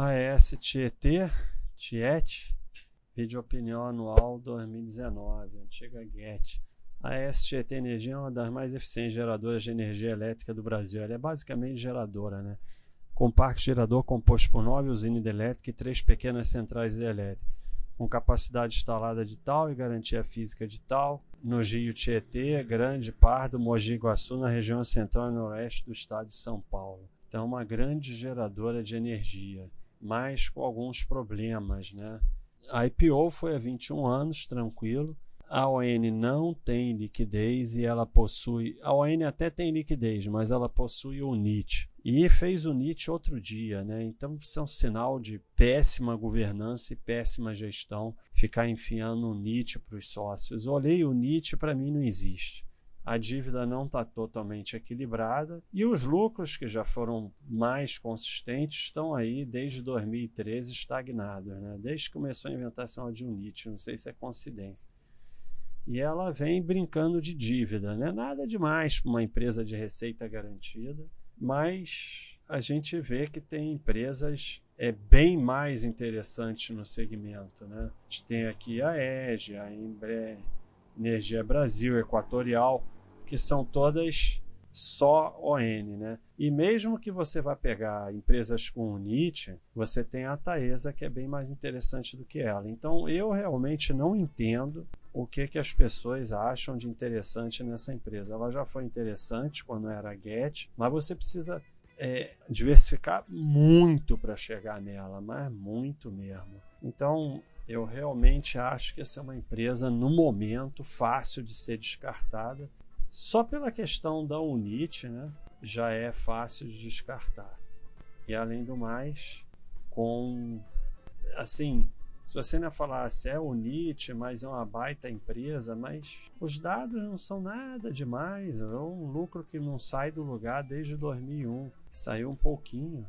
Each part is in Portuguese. AES Tietê, vídeo opinião anual 2019, antiga GET. A AES Tietê Energia é uma das mais eficientes geradoras de energia elétrica do Brasil. Ela é basicamente geradora, né? Com parque gerador composto por 9 usinas hidrelétricas e 3 pequenas centrais hidrelétricas, com capacidade instalada de tal e garantia física de tal, no Rio Tietê, Grande Pardo, Mojiguaçu, na região central e noroeste do estado de São Paulo. Então, uma grande geradora de energia, mas com alguns problemas, né? A IPO foi há 21 anos, tranquilo. A ON não tem liquidez e ela possui... A ON até tem liquidez, mas ela possui o NIT. E fez o NIT outro dia, né? Então, isso é um sinal de péssima governança e péssima gestão, ficar enfiando o NIT para os sócios. Olhei o NIT, para mim não existe. A dívida não está totalmente equilibrada e os lucros, que já foram mais consistentes, estão aí desde 2013 estagnados, né? Desde que começou a inventação de UNIT, não sei se é coincidência. E ela vem brincando de dívida, né? Nada demais para uma empresa de receita garantida, mas a gente vê que tem empresas bem mais interessantes no segmento, né? A gente tem aqui a EGE, a Energia Brasil, Equatorial, que são todas só ON, né? E mesmo que você vá pegar empresas com UNIT, você tem a Taesa, que é bem mais interessante do que ela. Então, eu realmente não entendo o que as pessoas acham de interessante nessa empresa. Ela já foi interessante quando era GET, mas você precisa diversificar muito para chegar nela, mas muito mesmo. Então, eu realmente acho que essa é uma empresa, no momento, fácil de ser descartada. Só pela questão da UNIT, né, já é fácil de descartar. E além do mais, assim, se você não falasse é UNIT, mas é uma baita empresa, mas os dados não são nada demais, é um lucro que não sai do lugar desde 2001, saiu um pouquinho.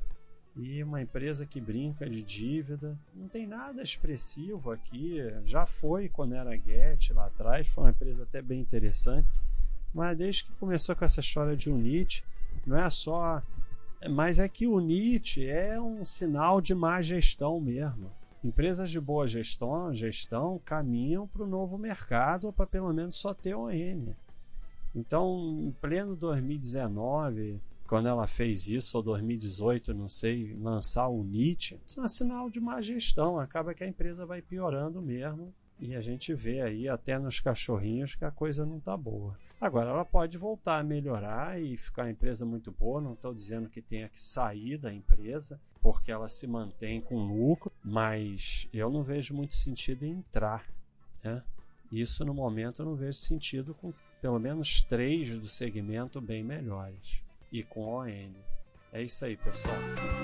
E uma empresa que brinca de dívida, não tem nada expressivo aqui, já foi quando era GET lá atrás, foi uma empresa até bem interessante. Mas desde que começou com essa história de UNIT, não é só... Mas é que UNIT é um sinal de má gestão mesmo. Empresas de boa gestão caminham para o novo mercado ou para pelo menos só ter ON. Então, em pleno 2019, quando ela fez isso, ou 2018, não sei, lançar o UNIT, isso é um sinal de má gestão. Acaba que a empresa vai piorando mesmo. E a gente vê aí até nos cachorrinhos que a coisa não está boa. Agora, ela pode voltar a melhorar e ficar uma empresa muito boa. Não estou dizendo que tenha que sair da empresa, porque ela se mantém com lucro, mas eu não vejo muito sentido em entrar, né? Isso, no momento, eu não vejo sentido, com pelo menos 3 do segmento bem melhores e com ON. É isso aí, pessoal.